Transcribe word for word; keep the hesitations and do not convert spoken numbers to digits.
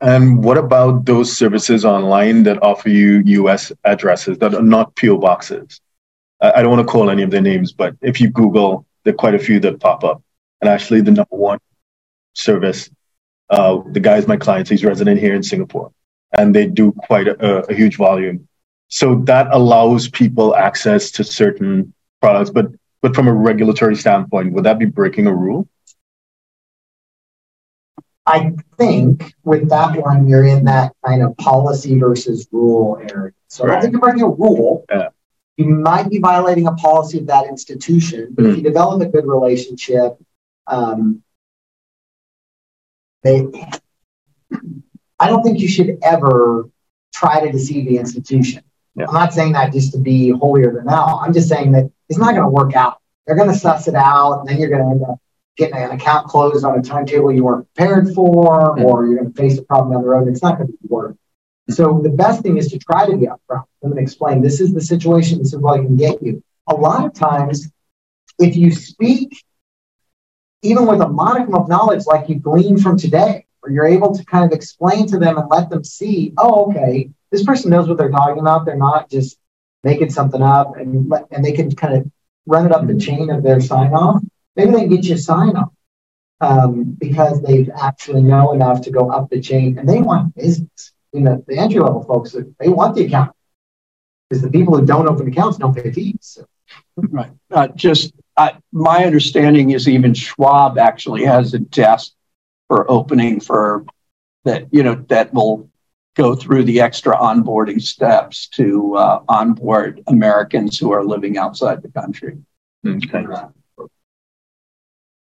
And what about those services online that offer you U S addresses that are not P O boxes? I don't want to call any of their names, but if you Google, there are quite a few that pop up. And actually, the number one service, uh, the guy's my client, so he's resident here in Singapore, and they do quite a, a huge volume. So that allows people access to certain products. But but from a regulatory standpoint, would that be breaking a rule? I think with that one, you're in that kind of policy versus rule area. So right. I don't think you're breaking a rule. Yeah. You might be violating a policy of that institution, but mm-hmm. if you develop a good relationship, um, they, I don't think you should ever try to deceive the institution. Yeah. I'm not saying that just to be holier than thou. I'm just saying that it's not going to work out. They're going to suss it out, and then you're going to end up getting an account closed on a timetable you weren't prepared for, mm-hmm. or you're going to face a problem down the road. It's not going to be worth it. So the best thing is to try to be upfront. I'm going to explain, this is the situation, this is what I can get you. A lot of times, if you speak, even with a modicum of knowledge like you gleaned from today, or you're able to kind of explain to them and let them see, oh, okay, this person knows what they're talking about. They're not just making something up, and let, and they can kind of run it up the chain of their sign-off. Maybe they can get you a sign-off um, because they actually know enough to go up the chain, and they want business. You know, the entry-level folks, they want the account because the people who don't open accounts don't pay fees. So. Right. Uh, just uh, my understanding is even Schwab actually has a test for opening for that, you know, that will go through the extra onboarding steps to uh, onboard Americans who are living outside the country. Okay.